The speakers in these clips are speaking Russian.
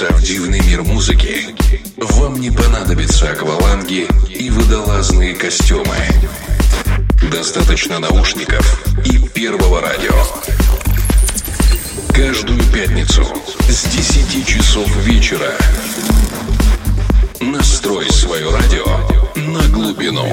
погрузиться в дивный мир музыки, вам не понадобятся акваланги и водолазные костюмы. Достаточно наушников и Первого радио. Каждую пятницу с 10 часов вечера настрой свое радио на глубину.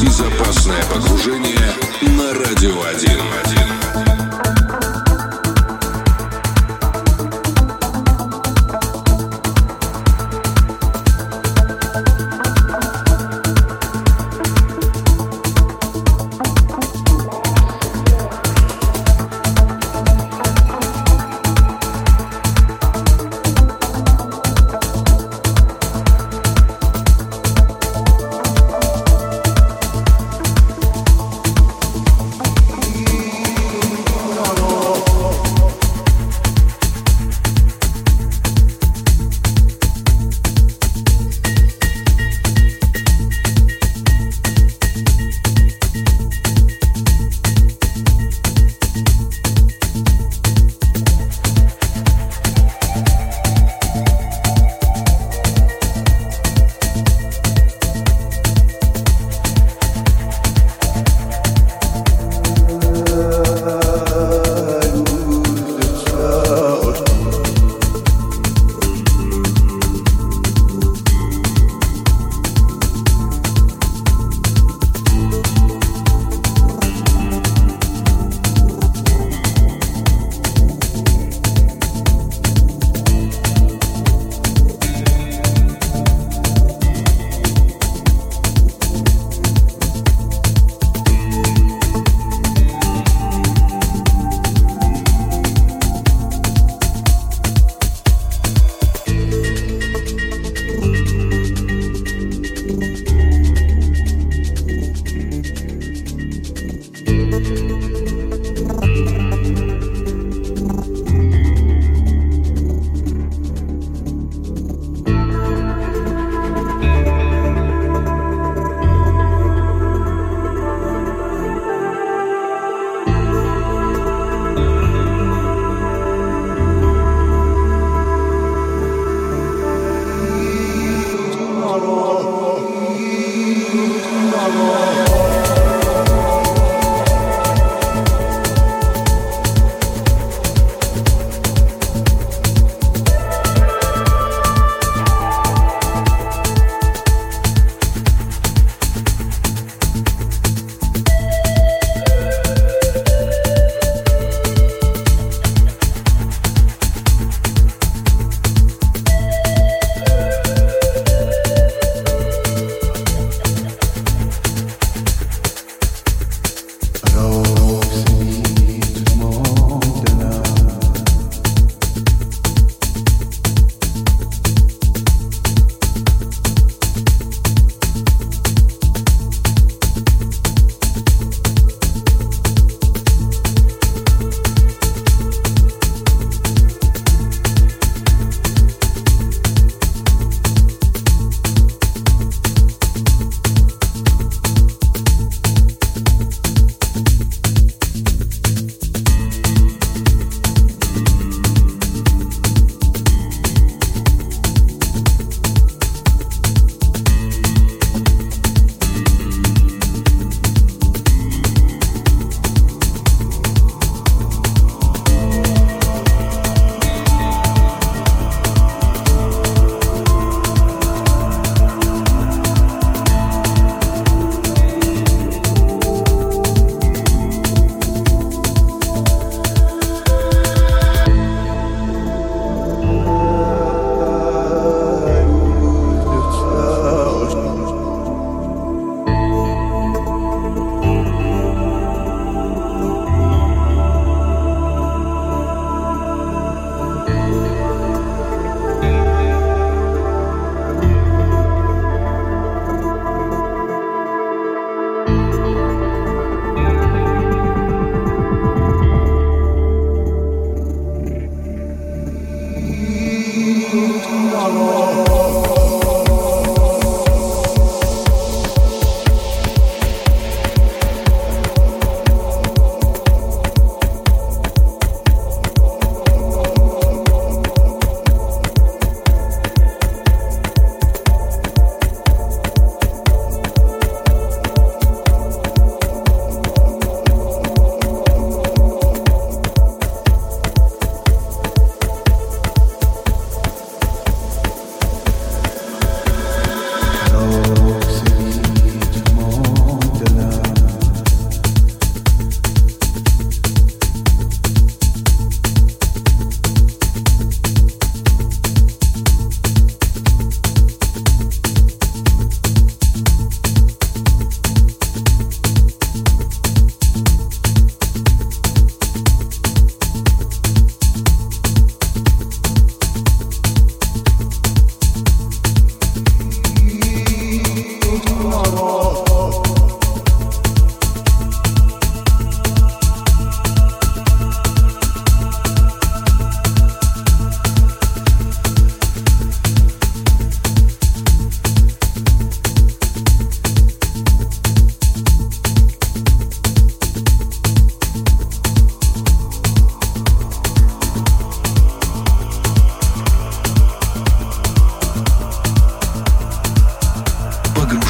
Безопасное погружение на радио 1.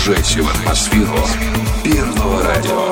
Погружайся в атмосферу Первого радио.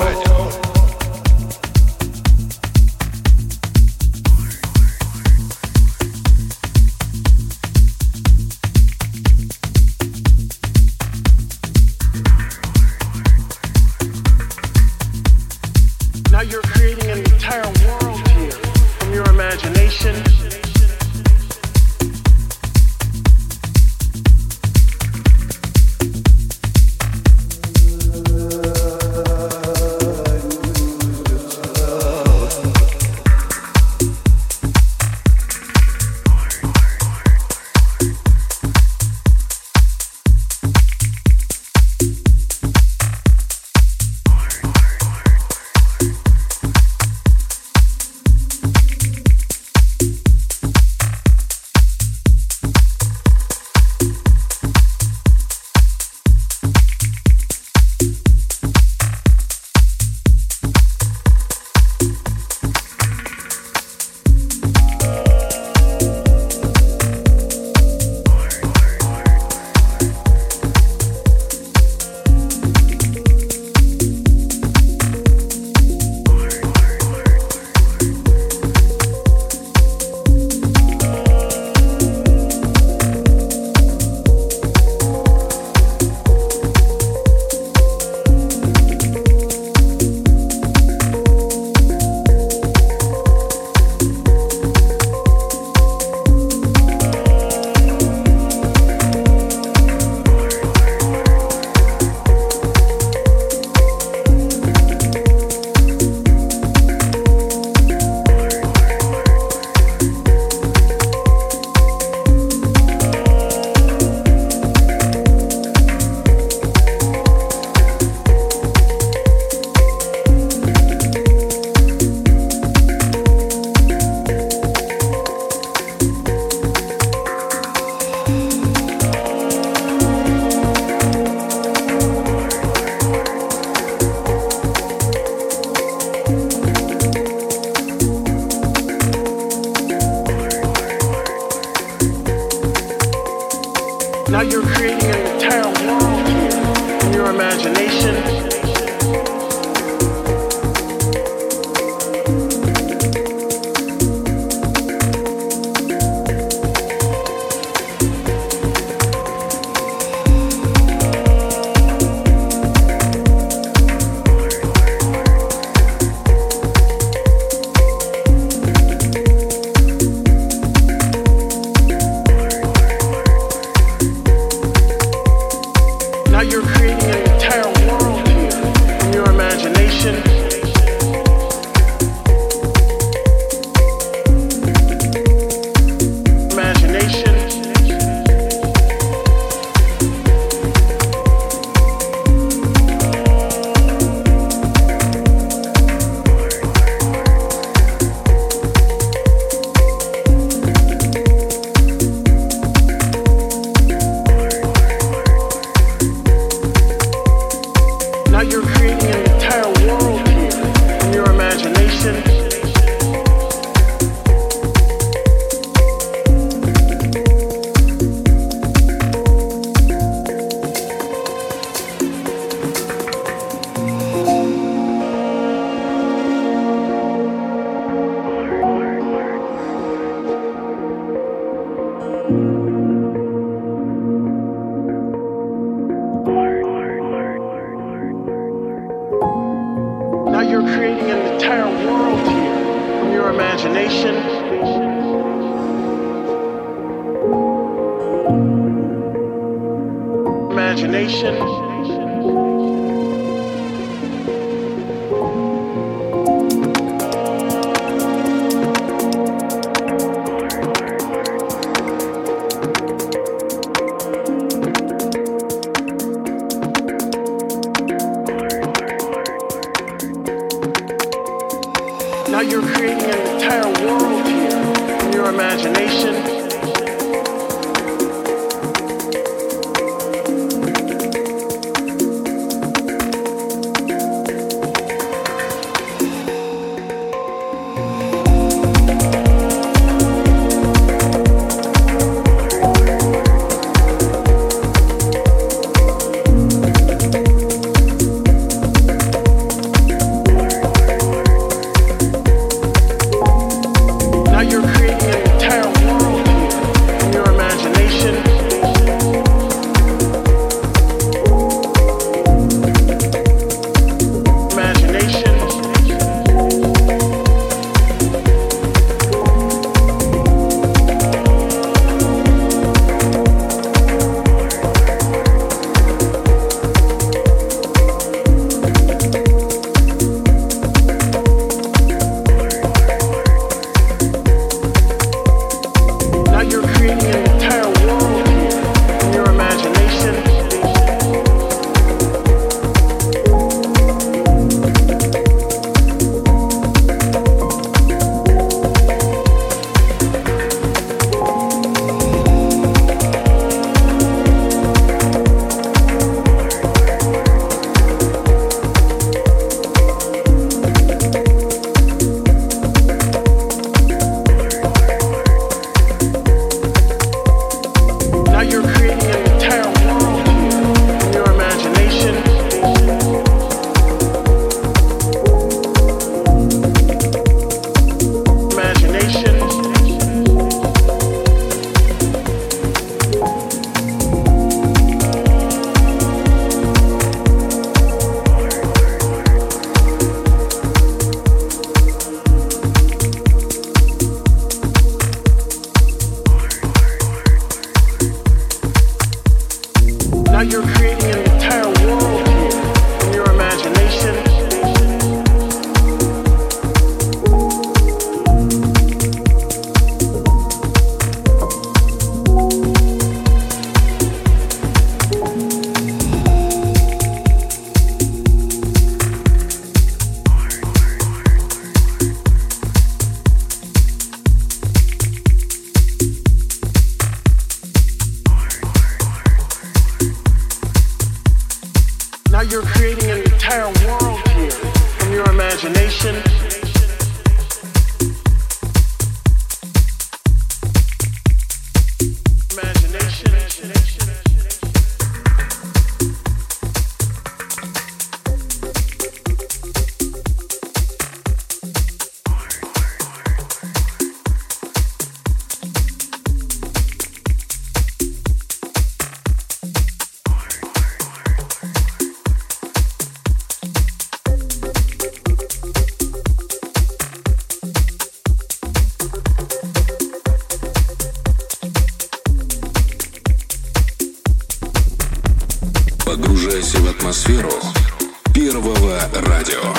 Погружайся в атмосферу Первого радио.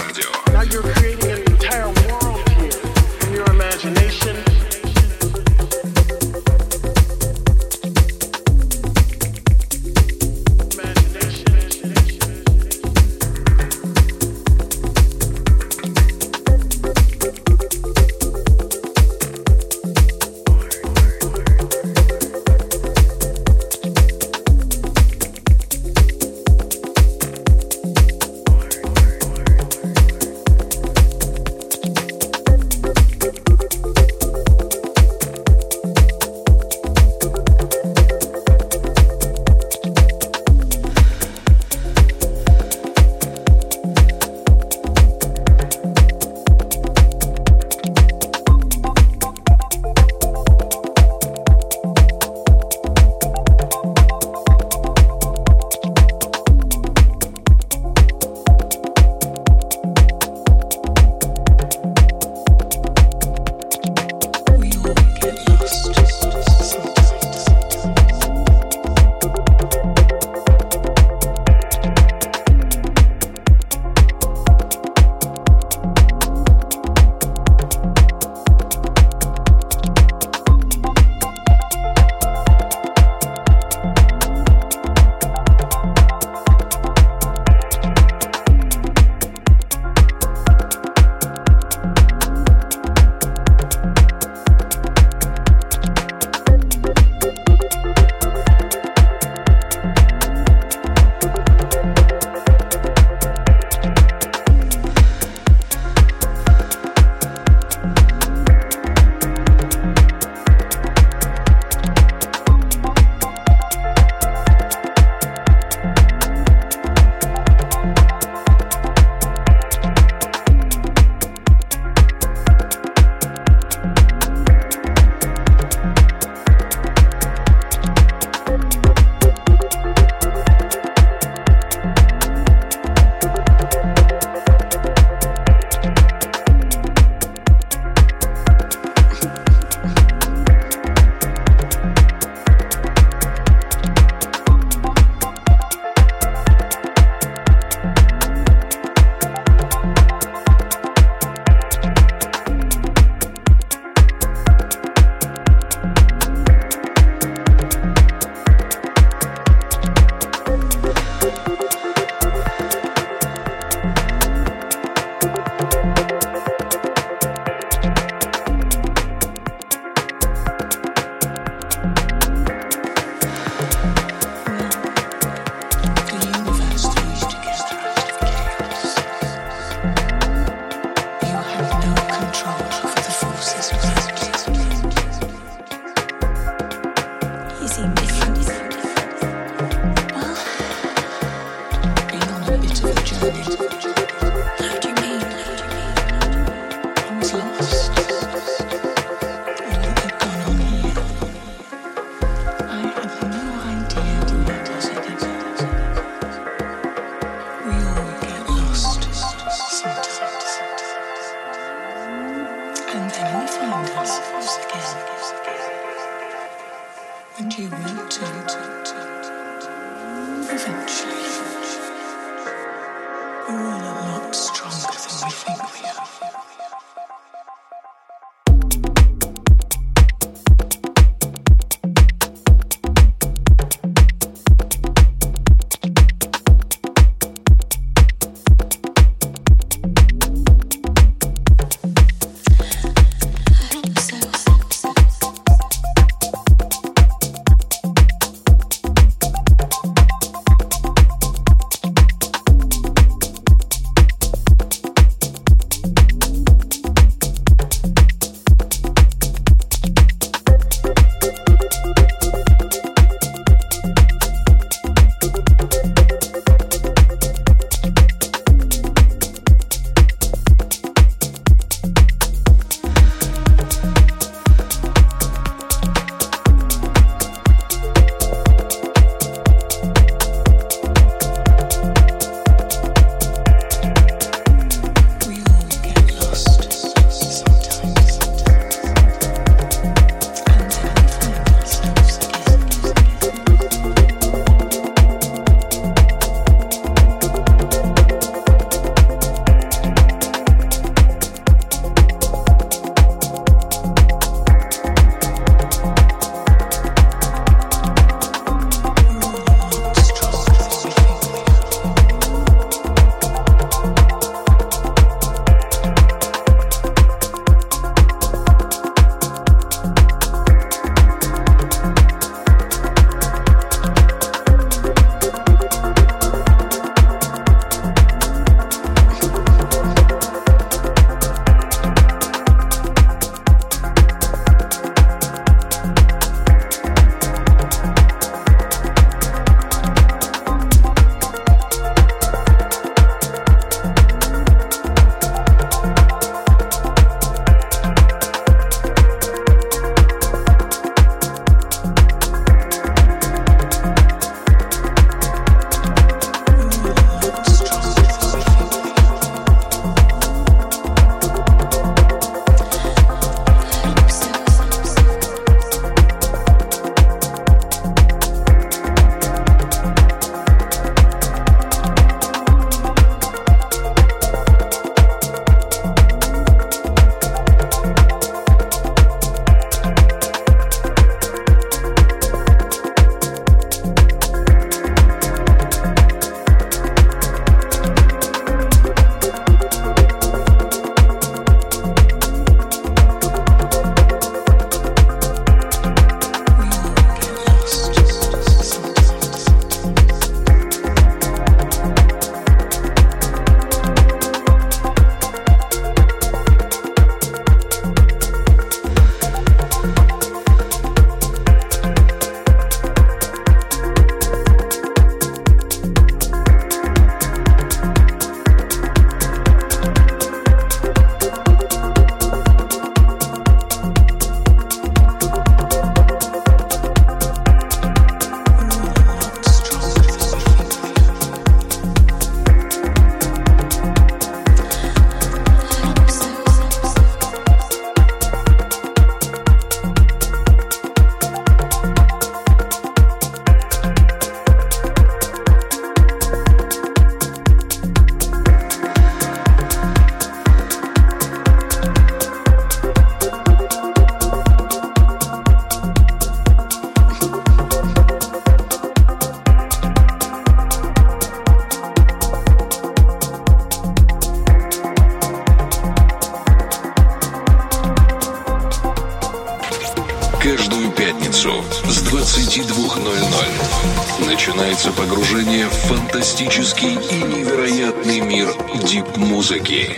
Погружение в фантастический и невероятный мир дип-музыки.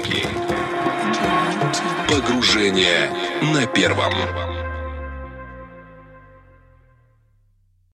Погружение на Первом.